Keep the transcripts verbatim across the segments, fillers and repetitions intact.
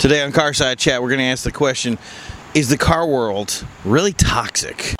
Today on Car Side Chat, we're going to ask the question, is the car world really toxic?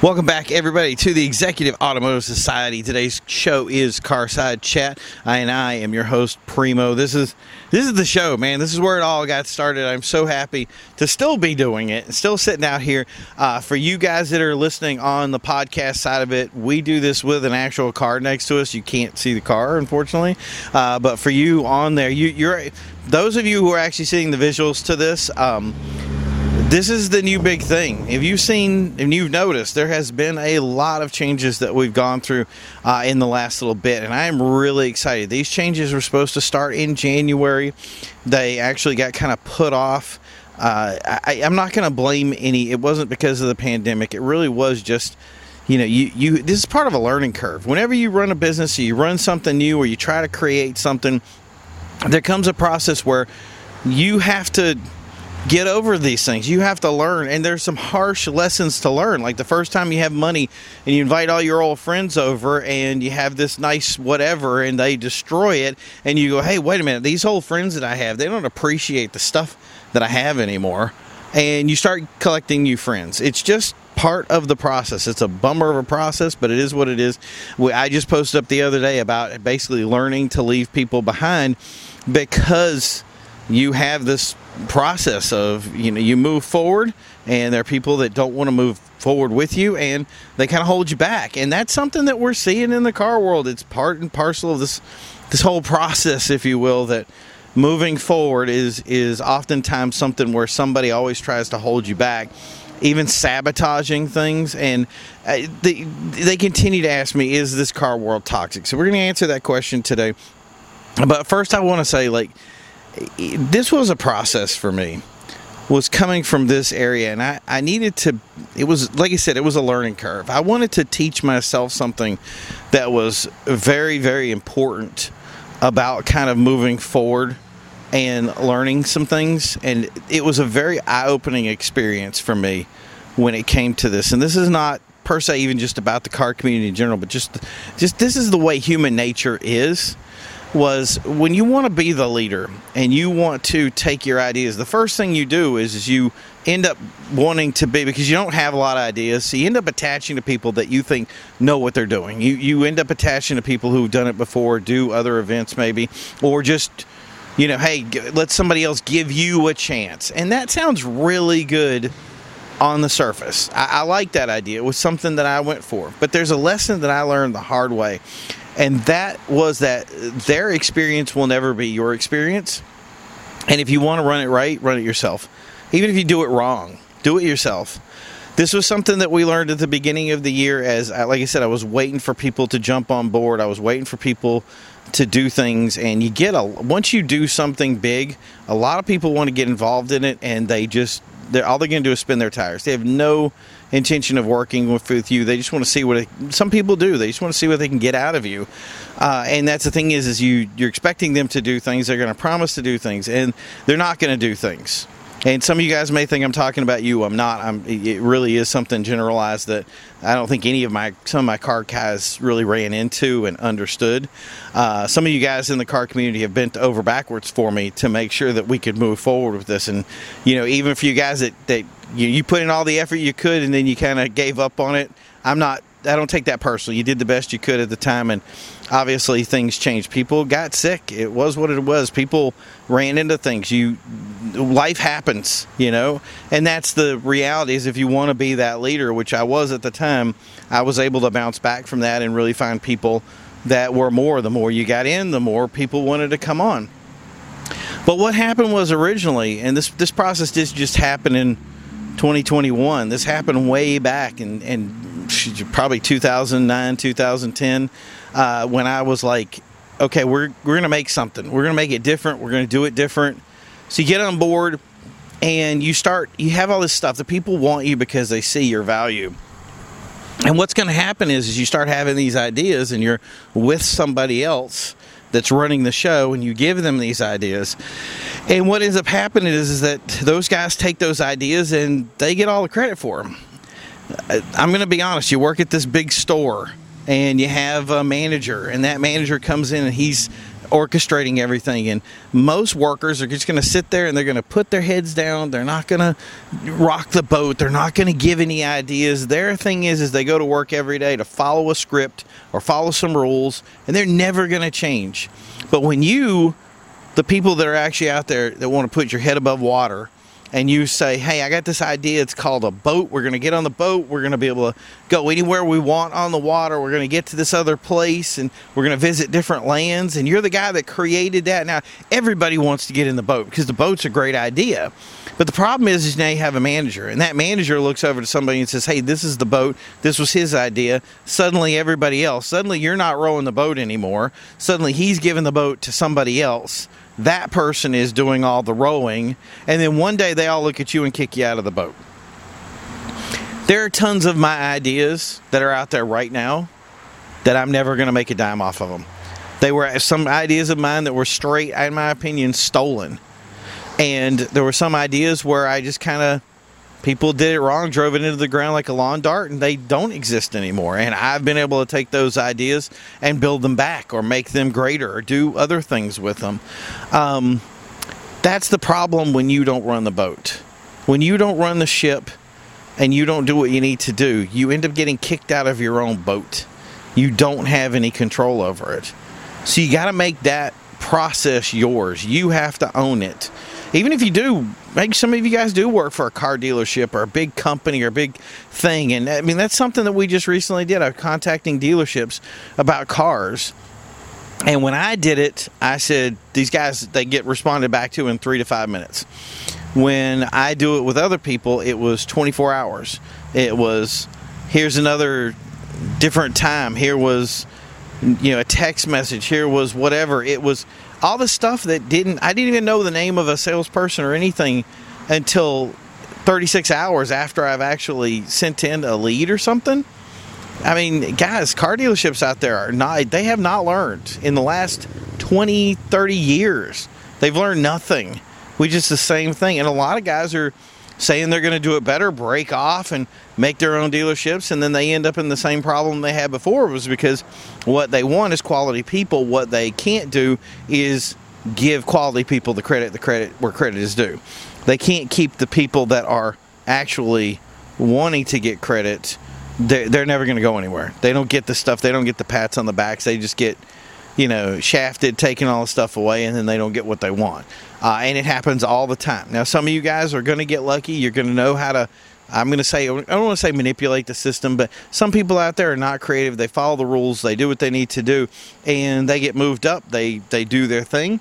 Welcome back, everybody, to the Executive Automotive Society. Today's show is Car Side Chat. I and I am your host, Primo. This is this is the show, man. This is where it all got started. I'm so happy to still be doing it and still sitting out here. Uh, for you guys that are listening on the podcast side of it, we do this with an actual car next to us. You can't see the car, unfortunately. Uh, but for you on there, you, you're those of you who are actually seeing the visuals to this. Um, This is the new big thing. If you've seen, if you've noticed, there has been a lot of changes that we've gone through uh, in the last little bit, and I am really excited. These changes were supposed to start in January. They actually got kind of put off. Uh, I, I'm not going to blame any. It wasn't because of the pandemic. It really was just, you know, you, you. This is part of a learning curve. Whenever you run a business, or you run something new, or you try to create something, there comes a process where you have to get over these things. You have to learn, and there's some harsh lessons to learn. Like the first time you have money and you invite all your old friends over and you have this nice whatever and they destroy it, and you go, hey, wait a minute, these old friends that I have, they don't appreciate the stuff that I have anymore. And you start collecting new friends. It's just part of the process. It's a bummer of a process, but it is what it is. I just posted up the other day about basically learning to leave people behind because you have this process of, you know, you move forward and there are people that don't want to move forward with you and they kind of hold you back. And that's something that we're seeing in the car world. It's part and parcel of this this whole process, if you will, that moving forward is is oftentimes something where somebody always tries to hold you back, even sabotaging things. And they, they continue to ask me, is this car world toxic? So we're going to answer that question today. But first I want to say, like, this was a process for me, was coming from this area, and I, I needed to, it was, like I said, it was a learning curve. I wanted to teach myself something that was very, very important about kind of moving forward and learning some things, and it was a very eye-opening experience for me when it came to this. And this is not per se even just about the car community in general, but just, just this is the way human nature is. Was when you want to be the leader and you want to take your ideas, the first thing you do is, is you end up wanting to be, because you don't have a lot of ideas, so you end up attaching to people that you think know what they're doing. You you end up attaching to people who've done it before, do other events maybe, or just, you know, hey, let somebody else give you a chance. And that sounds really good on the surface. I, I like that idea. It was something that I went for. But there's a lesson that I learned the hard way. And that was that their experience will never be your experience. And if you want to run it right, run it yourself. Even if you do it wrong, do it yourself. This was something that we learned at the beginning of the year as, like I said, I was waiting for people to jump on board. I was waiting for people to do things. And you get a, once you do something big, a lot of people want to get involved in it, and they just, they're, all they're going to do is spin their tires. They have no intention of working with, with you. They just want to see what it, some people do. They just want to see what they can get out of you. Uh, and that's the thing is, is you, you're expecting them to do things. They're going to promise to do things, and they're not going to do things. And some of you guys may think I'm talking about you. I'm not. I'm, it really is something generalized that I don't think any of my, some of my car guys really ran into and understood. Uh, some of you guys in the car community have bent over backwards for me to make sure that we could move forward with this. And, you know, even for you guys that, that you, you put in all the effort you could and then you kind of gave up on it, I'm not. I don't take that personally. You did the best you could at the time, and obviously things changed. People got sick. It was what it was. People ran into things. You, life happens, you know, and that's the reality is if you want to be that leader, which I was at the time, I was able to bounce back from that and really find people that were more. The more you got in, the more people wanted to come on. But what happened was originally, and this, this process didn't just happen in twenty twenty-one. This happened way back in, in probably two thousand nine, two thousand ten, uh, when I was like, okay, we're we're going to make something. We're going to make it different. We're going to do it different. So you get on board and you start, you have all this stuff. The people want you because they see your value. And what's going to happen is, is you start having these ideas and you're with somebody else that's running the show, and you give them these ideas. And what ends up happening is, is that those guys take those ideas and they get all the credit for them. I'm going to be honest, you work at this big store and you have a manager, and that manager comes in and he's orchestrating everything, and most workers are just going to sit there and they're going to put their heads down. They're not going to rock the boat. They're not going to give any ideas. Their thing is is they go to work every day to follow a script or follow some rules, and they're never going to change. But when you, the people that are actually out there that want to put your head above water, and you say, hey, I got this idea, it's called a boat, we're going to get on the boat, we're going to be able to go anywhere we want on the water, we're going to get to this other place, and we're going to visit different lands, and you're the guy that created that. Now, everybody wants to get in the boat because the boat's a great idea. But the problem is, is now you have a manager, and that manager looks over to somebody and says, hey, this is the boat, this was his idea. Suddenly everybody else, suddenly you're not rowing the boat anymore. Suddenly he's giving the boat to somebody else. That person is doing all the rowing, and then one day they all look at you and kick you out of the boat. There are tons of my ideas that are out there right now that I'm never going to make a dime off of them. They were some ideas of mine that were straight, in my opinion, stolen. And there were some ideas where I just kind of, people did it wrong, drove it into the ground like a lawn dart, and they don't exist anymore. And I've been able to take those ideas and build them back or make them greater or do other things with them. Um, that's the problem when you don't run the boat. When you don't run the ship and you don't do what you need to do, you end up getting kicked out of your own boat. You don't have any control over it. So you got to make that process yours. You have to own it. Even if you do, maybe some of you guys do work for a car dealership or a big company or a big thing. And I mean, that's something that we just recently did. I'm contacting dealerships about cars. And when I did it, I said, these guys, they get responded back to in three to five minutes. When I do it with other people, it was twenty-four hours. It was, here's another different time. Here was, you know, a text message. Here was whatever. It was all the stuff that didn't, I didn't even know the name of a salesperson or anything until thirty-six hours after I've actually sent in a lead or something. I mean, guys, car dealerships out there are not, they have not learned in the last twenty, thirty years. They've learned nothing. We just the same thing. And a lot of guys are saying they're going to do it better, break off and make their own dealerships, and then they end up in the same problem they had before, was because what they want is quality people. What they can't do is give quality people the credit, the credit where credit is due. They can't keep the people that are actually wanting to get credit. They're, they're never going to go anywhere. They don't get the stuff. They don't get the pats on the backs. They just get, you know, shafted, taking all the stuff away, and then they don't get what they want. Uh, and it happens all the time. Now, some of you guys are going to get lucky. You're going to know how to, I'm going to say, I don't want to say manipulate the system, but some people out there are not creative. They follow the rules. They do what they need to do, and they get moved up. They, they do their thing.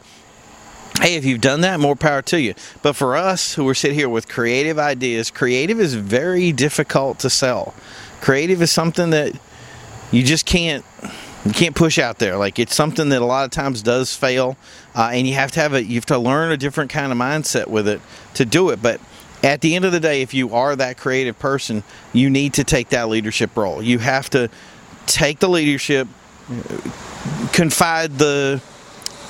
Hey, if you've done that, more power to you. But for us who are sitting here with creative ideas, creative is very difficult to sell. Creative is something that you just can't. You can't push out there. Like, it's something that a lot of times does fail, uh, and you have to have a, you have to learn a different kind of mindset with it to do it. But at the end of the day, if you are that creative person, you need to take that leadership role. You have to take the leadership, confide the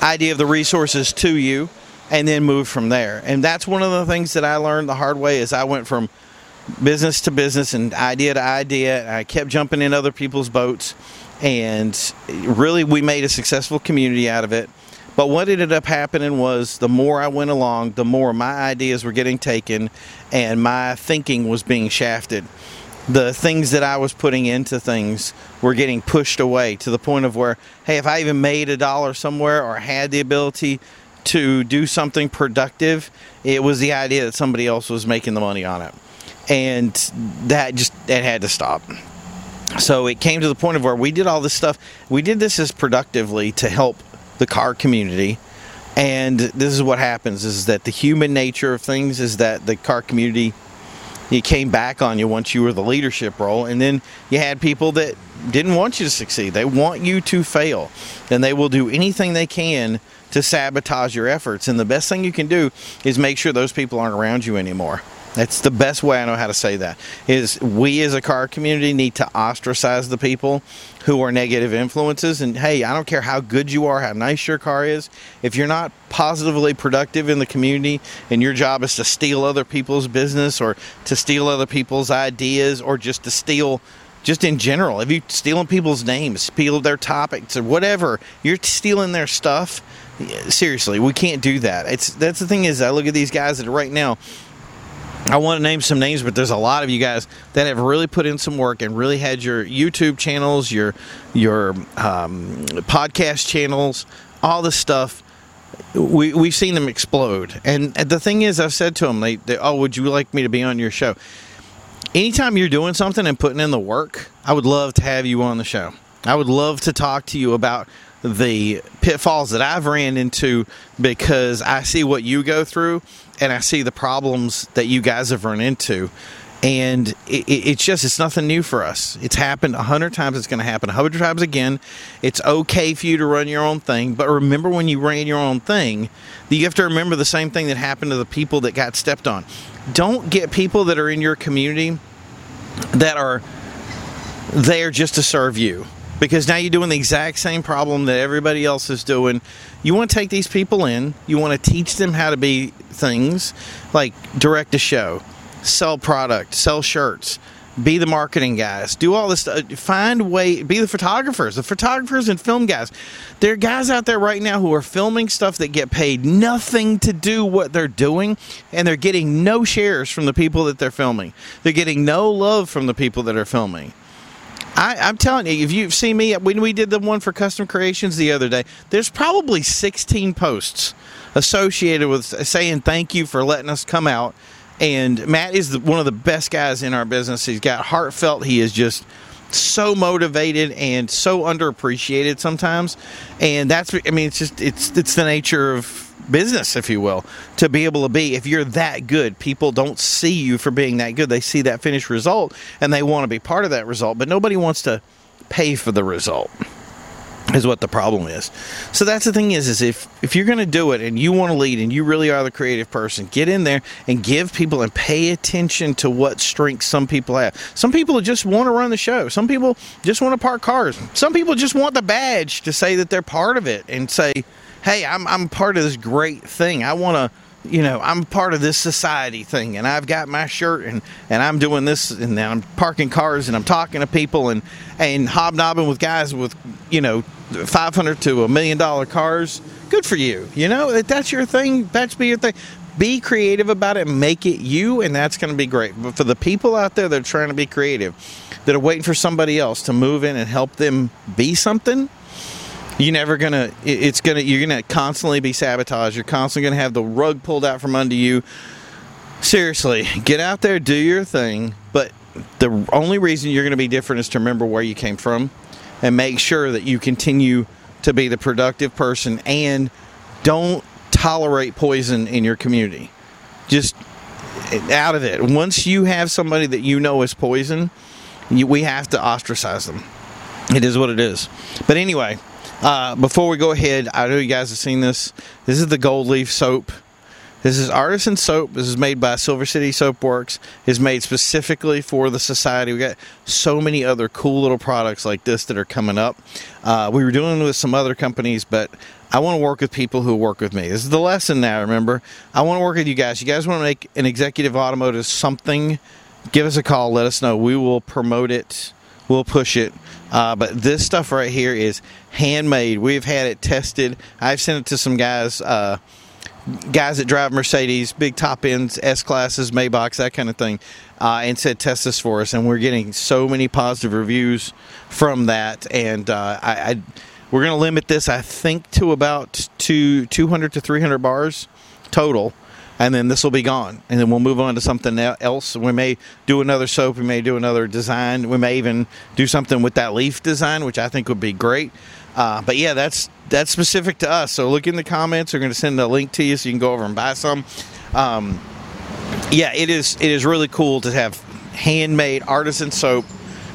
idea of the resources to you, and then move from there. And that's one of the things that I learned the hard way is I went from business to business and idea to idea, and I kept jumping in other people's boats. And really, we made a successful community out of it. But what ended up happening was the more I went along, the more my ideas were getting taken and my thinking was being shafted. The things that I was putting into things were getting pushed away to the point of where, hey, if I even made a dollar somewhere or had the ability to do something productive, it was the idea that somebody else was making the money on it. And that just, it had to stop. So it came to the point of where we did all this stuff. We did this as productively to help the car community. And this is what happens, is that the human nature of things is that the car community, it came back on you once you were the leadership role. And then you had people that didn't want you to succeed. They want you to fail. And they will do anything they can to sabotage your efforts. And the best thing you can do is make sure those people aren't around you anymore. That's the best way I know how to say that, is we as a car community need to ostracize the people who are negative influences. And hey, I don't care how good you are, how nice your car is, if you're not positively productive in the community and your job is to steal other people's business or to steal other people's ideas or just to steal, just in general, if you're stealing people's names, steal their topics or whatever, you're stealing their stuff, seriously, we can't do that. It's that's the thing is, I look at these guys that are right now, I want to name some names, but there's a lot of you guys that have really put in some work and really had your YouTube channels, your your um, podcast channels, all this stuff. We, we've seen them explode. And the thing is, I've said to them, they, they, oh, would you like me to be on your show? Anytime you're doing something and putting in the work, I would love to have you on the show. I would love to talk to you about the pitfalls that I've ran into, because I see what you go through and I see the problems that you guys have run into, and it, it, it's just it's nothing new for us. It's happened a hundred times. It's going to happen a hundred times again. It's okay for you to run your own thing, but remember, when you ran your own thing, you have to remember the same thing that happened to the people that got stepped on. Don't get people that are in your community that are there just to serve you, because now you're doing the exact same problem that everybody else is doing. You want to take these people in. You want to teach them how to be things like direct a show, sell product, sell shirts, be the marketing guys, do all this stuff. Find way, be the photographers, the photographers and film guys. There are guys out there right now who are filming stuff that get paid nothing to do what they're doing, and they're getting no shares from the people that they're filming. They're getting no love from the people that are filming. I, I'm telling you, if you've seen me, when we did the one for Custom Creations the other day, there's probably sixteen posts associated with saying thank you for letting us come out. And Matt is the, one of the best guys in our business. He's got heartfelt. He is just so motivated and so underappreciated sometimes. And that's, I mean, it's just, it's it's the nature of business, if you will, to be able to be, if you're that good, people don't see you for being that good. They see that finished result and they want to be part of that result, but nobody wants to pay for the result is what the problem is. So that's the thing is, is if, if you're going to do it and you want to lead and you really are the creative person, get in there and give people and pay attention to what strengths some people have. Some people just want to run the show. Some people just want to park cars. Some people just want the badge to say that they're part of it and say, hey, I'm I'm part of this great thing. I want to, you know, I'm part of this society thing, and I've got my shirt, and, and I'm doing this, and I'm parking cars, and I'm talking to people, and, and hobnobbing with guys with, you know, five hundred to a million dollar cars. Good for you. You know, if that's your thing, that's be your thing. Be creative about it, make it you, and that's going to be great. But for the people out there that are trying to be creative, that are waiting for somebody else to move in and help them be something, You're never gonna. It's gonna. You're gonna constantly be sabotaged. You're constantly gonna have the rug pulled out from under you. Seriously, get out there, do your thing. But the only reason you're gonna be different is to remember where you came from, and make sure that you continue to be the productive person. And don't tolerate poison in your community. Just out of it. Once you have somebody that you know is poison, you, we have to ostracize them. It is what it is. But anyway. Uh, before we go ahead, I know you guys have seen this. This is the Gold Leaf soap. This is artisan soap. This is made by Silver City Soap Works. It's made specifically for the society. We got so many other cool little products like this that are coming up. Uh, we were doing with some other companies, but I want to work with people who work with me. This is the lesson now, remember. I want to work with you guys. You guys want to make an Executive Automotive something, give us a call. Let us know. We will promote it. We'll push it. Uh, but this stuff right here is handmade. We've had it tested. I've sent it to some guys, uh, guys that drive Mercedes, big top ends, S-classes, Maybachs, that kind of thing, uh, and said test this for us. And we're getting so many positive reviews from that. And uh, I, I, we're going to limit this, I think, to about two, two hundred to three hundred bars total. And then this will be gone. And then we'll move on to something else. We may do another soap. We may do another design. We may even do something with that leaf design, which I think would be great. Uh, but, yeah, that's that's specific to us. So look in the comments. We're going to send a link to you so you can go over and buy some. Um, yeah, it is it is really cool to have handmade artisan soap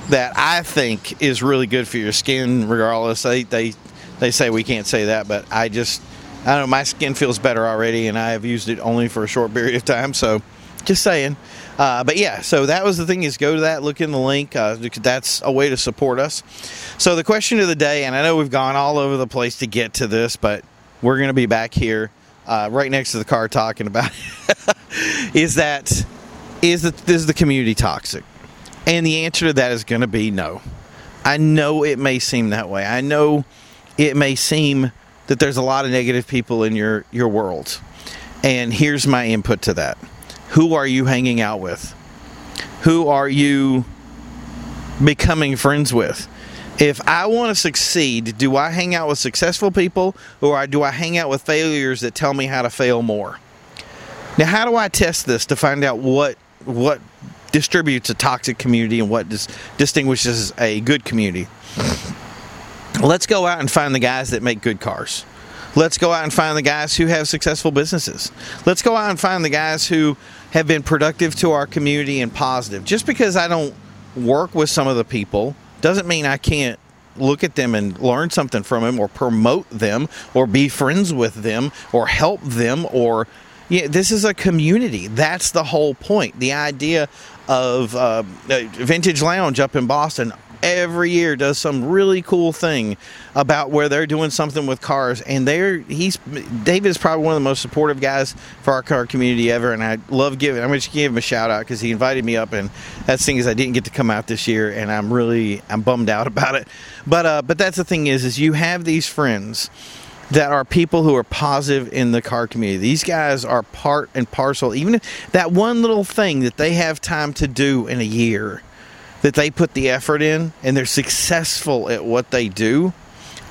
that I think is really good for your skin regardless. They, they, they say we can't say that, but I just – I don't know, my skin feels better already, and I have used it only for a short period of time, so Just saying. Uh, but yeah, so that was the thing, is go to that, look in the link. Uh, that's a way to support us. So the question of the day, and I know we've gone all over the place to get to this, but we're going to be back here uh, right next to the car talking about it, is that, is the, is the community toxic? And the answer to that is going to be no. I know it may seem that way. I know it may seem that there's a lot of negative people in your, your world. And here's my input to that. Who are you hanging out with? Who are you becoming friends with? If I want to succeed, do I hang out with successful people, or do I hang out with failures that tell me how to fail more? Now, how do I test this to find out what what distributes a toxic community and what dis- distinguishes a good community? Let's go out and find the guys that make good cars. Let's go out and find the guys who have successful businesses. Let's go out and find the guys who have been productive to our community and positive. Just because I don't work with some of the people doesn't mean I can't look at them and learn something from them, or promote them, or be friends with them, or help them, or... Yeah, this is a community. That's the whole point. The idea of uh, Vintage Lounge up in Boston every year does some really cool thing about where they're doing something with cars, and they're he's David is probably one of the most supportive guys for our car community ever, and I love giving I'm going to give him a shout out because he invited me up, and that's the thing is I didn't get to come out this year, and I'm really I'm bummed out about it, but uh, but that's the thing is is you have these friends that are people who are positive in the car community. These guys are part and parcel. Even if that one little thing that they have time to do in a year, that they put the effort in and they're successful at what they do,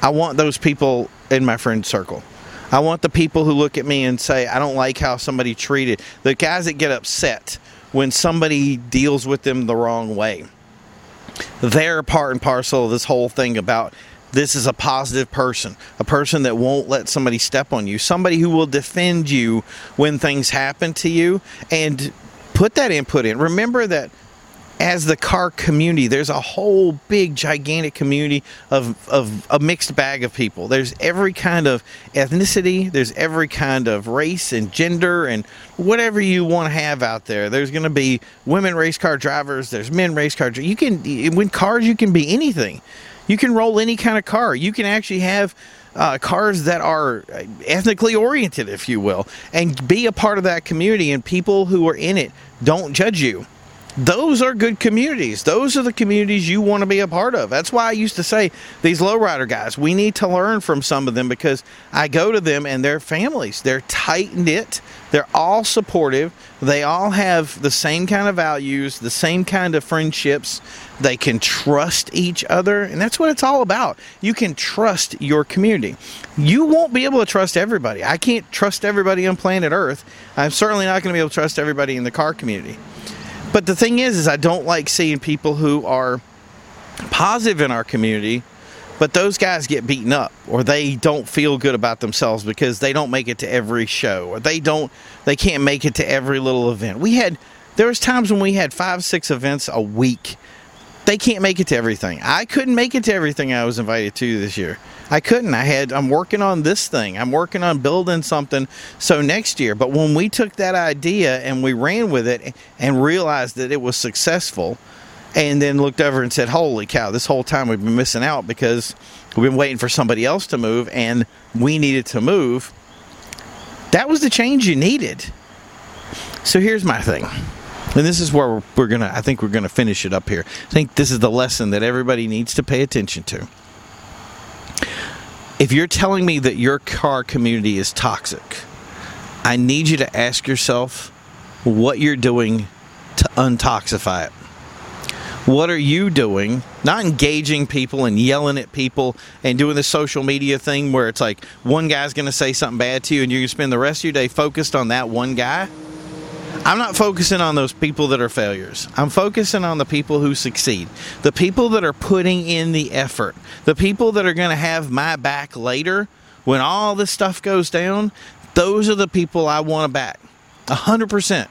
I want those people in my friend circle. I want the people who look at me and say, I don't like how somebody treated. The guys that get upset when somebody deals with them the wrong way. They're part and parcel of this whole thing about this is a positive person, a person that won't let somebody step on you, somebody who will defend you when things happen to you, and put that input in. Remember that as the car community, there's a whole big, gigantic community of, of a mixed bag of people. There's every kind of ethnicity. There's every kind of race and gender and whatever you want to have out there. There's going to be women race car drivers. There's men race car drivers. You can, with cars, you can be anything. You can roll any kind of car. You can actually have uh, cars that are ethnically oriented, if you will, and be a part of that community, and people who are in it don't judge you. Those are good communities. Those are the communities you want to be a part of. That's why I used to say these lowrider guys, we need to learn from some of them, because I go to them and their families. They're tight-knit. They're all supportive. They all have the same kind of values, the same kind of friendships. They can trust each other, and that's what it's all about. You can trust your community. You won't be able to trust everybody. I can't trust everybody on planet Earth. I'm certainly not going to be able to trust everybody in the car community. But the thing is, is I don't like seeing people who are positive in our community, but those guys get beaten up, or they don't feel good about themselves because they don't make it to every show, or they don't, they can't make it to every little event. We had, there was times when we had five, six events a week. They can't make it to everything. I couldn't make it to everything I was invited to this year. I couldn't. I had, I'm working on this thing. I'm working on building something so next year. But when we took that idea and we ran with it and realized that it was successful, and then looked over and said, holy cow, this whole time we've been missing out because we've been waiting for somebody else to move and we needed to move. That was the change you needed. So here's my thing. And this is where we're going to, I think we're going to finish it up here. I think this is the lesson that everybody needs to pay attention to. If you're telling me that your car community is toxic, I need you to ask yourself what you're doing to untoxify it. What are you doing? Not engaging people and yelling at people and doing the social media thing where it's like one guy's going to say something bad to you and you're going to spend the rest of your day focused on that one guy. I'm not focusing on those people that are failures. I'm focusing on the people who succeed. The people that are putting in the effort. The people that are going to have my back later when all this stuff goes down. Those are the people I want to back. one hundred percent.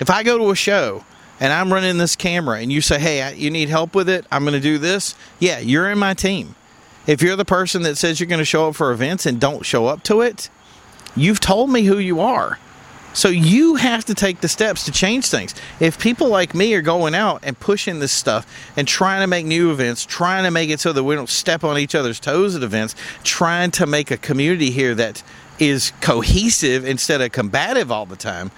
If I go to a show and I'm running this camera and you say, hey, you need help with it? I'm going to do this. Yeah, you're in my team. If you're the person that says you're going to show up for events and don't show up to it, you've told me who you are. So you have to take the steps to change things. If people like me are going out and pushing this stuff and trying to make new events, trying to make it so that we don't step on each other's toes at events, trying to make a community here that is cohesive instead of combative all the time,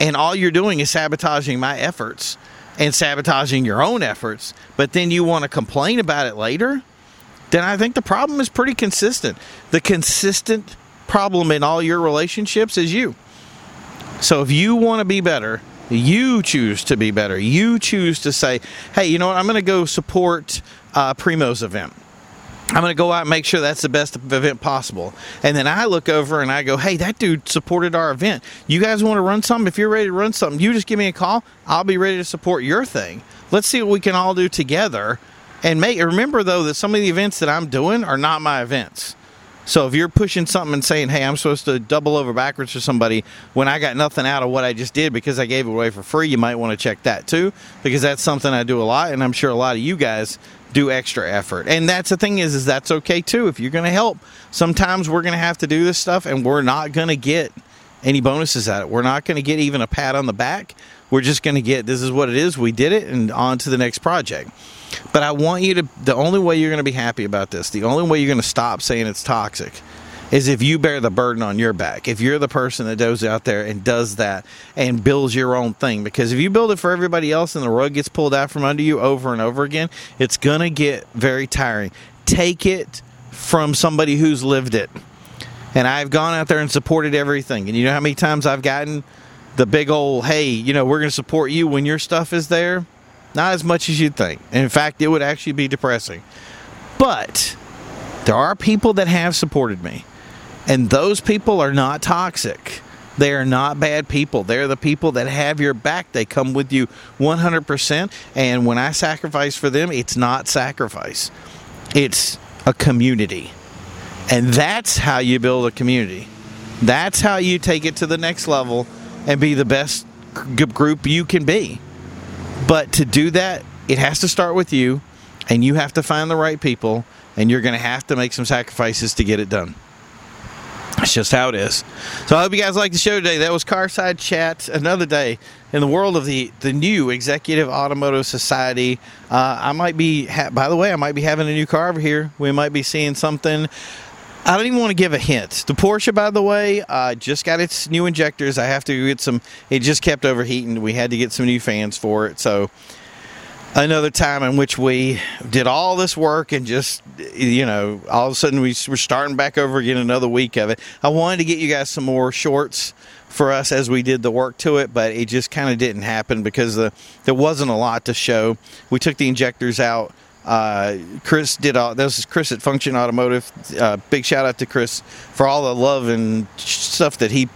and all you're doing is sabotaging my efforts and sabotaging your own efforts, but then you want to complain about it later, then I think the problem is pretty consistent. The consistent problem in all your relationships is you. So if you want to be better, you choose to be better. You choose to say, hey, you know what? I'm going to go support uh, Primo's event. I'm going to go out and make sure that's the best event possible. And then I look over and I go, hey, that dude supported our event. You guys want to run something? If you're ready to run something, you just give me a call. I'll be ready to support your thing. Let's see what we can all do together. And make, remember, though, that some of the events that I'm doing are not my events. So if you're pushing something and saying, hey, I'm supposed to double over backwards for somebody when I got nothing out of what I just did because I gave it away for free, you might want to check that too, because that's something I do a lot, and I'm sure a lot of you guys do extra effort. And that's the thing is, is that's okay too. If you're going to help, sometimes we're going to have to do this stuff and we're not going to get any bonuses out of it. We're not going to get even a pat on the back. We're just going to get, this is what it is, we did it, and on to the next project. But I want you to, the only way you're going to be happy about this, the only way you're going to stop saying it's toxic, is if you bear the burden on your back. If you're the person that goes out there and does that and builds your own thing. Because if you build it for everybody else and the rug gets pulled out from under you over and over again, it's going to get very tiring. Take it from somebody who's lived it. And I've gone out there and supported everything. And you know how many times I've gotten the big old, hey, you know, we're going to support you when your stuff is there? Not as much as you'd think. In fact, it would actually be depressing. But there are people that have supported me. And those people are not toxic. They are not bad people. They're the people that have your back. They come with you one hundred percent. And when I sacrifice for them, it's not sacrifice. It's a community. And that's how you build a community. That's how you take it to the next level and be the best group you can be. But to do that, it has to start with you, and you have to find the right people, and you're going to have to make some sacrifices to get it done. That's just how it is. So I hope you guys liked the show today. That was Car Side Chat, another day in the world of the, the new Executive Automotive Society. Uh, I might be, ha- by the way, I might be having a new car over here. We might be seeing something. I don't even want to give a hint. The Porsche, by the way, uh, just got its new injectors. I have to get some. It just kept overheating. We had to get some new fans for it. So another time in which we did all this work and just, you know, all of a sudden we were starting back over again another week of it. I wanted to get you guys some more shorts for us as we did the work to it, but it just kind of didn't happen because the, there wasn't a lot to show. We took the injectors out. Uh, Chris did all, this is Chris at Function Automotive. Uh, big shout out to Chris for all the love and stuff that he,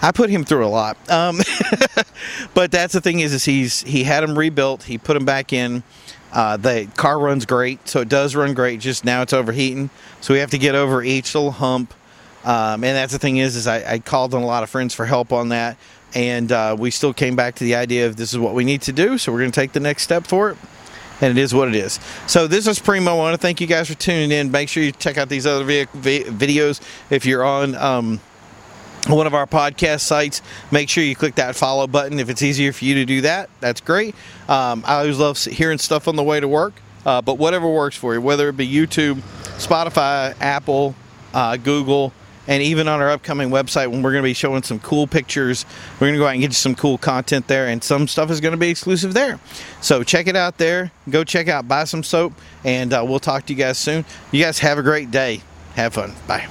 I put him through a lot. Um, but that's the thing is, is he's, he had them rebuilt. He put them back in. Uh, the car runs great. So it does run great. Just now it's overheating. So we have to get over each little hump. Um, and that's the thing is, is I, I called on a lot of friends for help on that. And, uh, we still came back to the idea of this is what we need to do. So we're going to take the next step for it. And it is what it is. So this is Primo. I want to thank you guys for tuning in. Make sure you check out these other vi- vi- videos if you're on um, one of our podcast sites. Make sure you click that follow button. If it's easier for you to do that, that's great. Um, I always love hearing stuff on the way to work. Uh, but whatever works for you, whether it be YouTube, Spotify, Apple, uh, Google, and even on our upcoming website when we're going to be showing some cool pictures. We're going to go out and get you some cool content there. And some stuff is going to be exclusive there. So check it out there. Go check out, buy some soap. And uh, we'll talk to you guys soon. You guys have a great day. Have fun. Bye.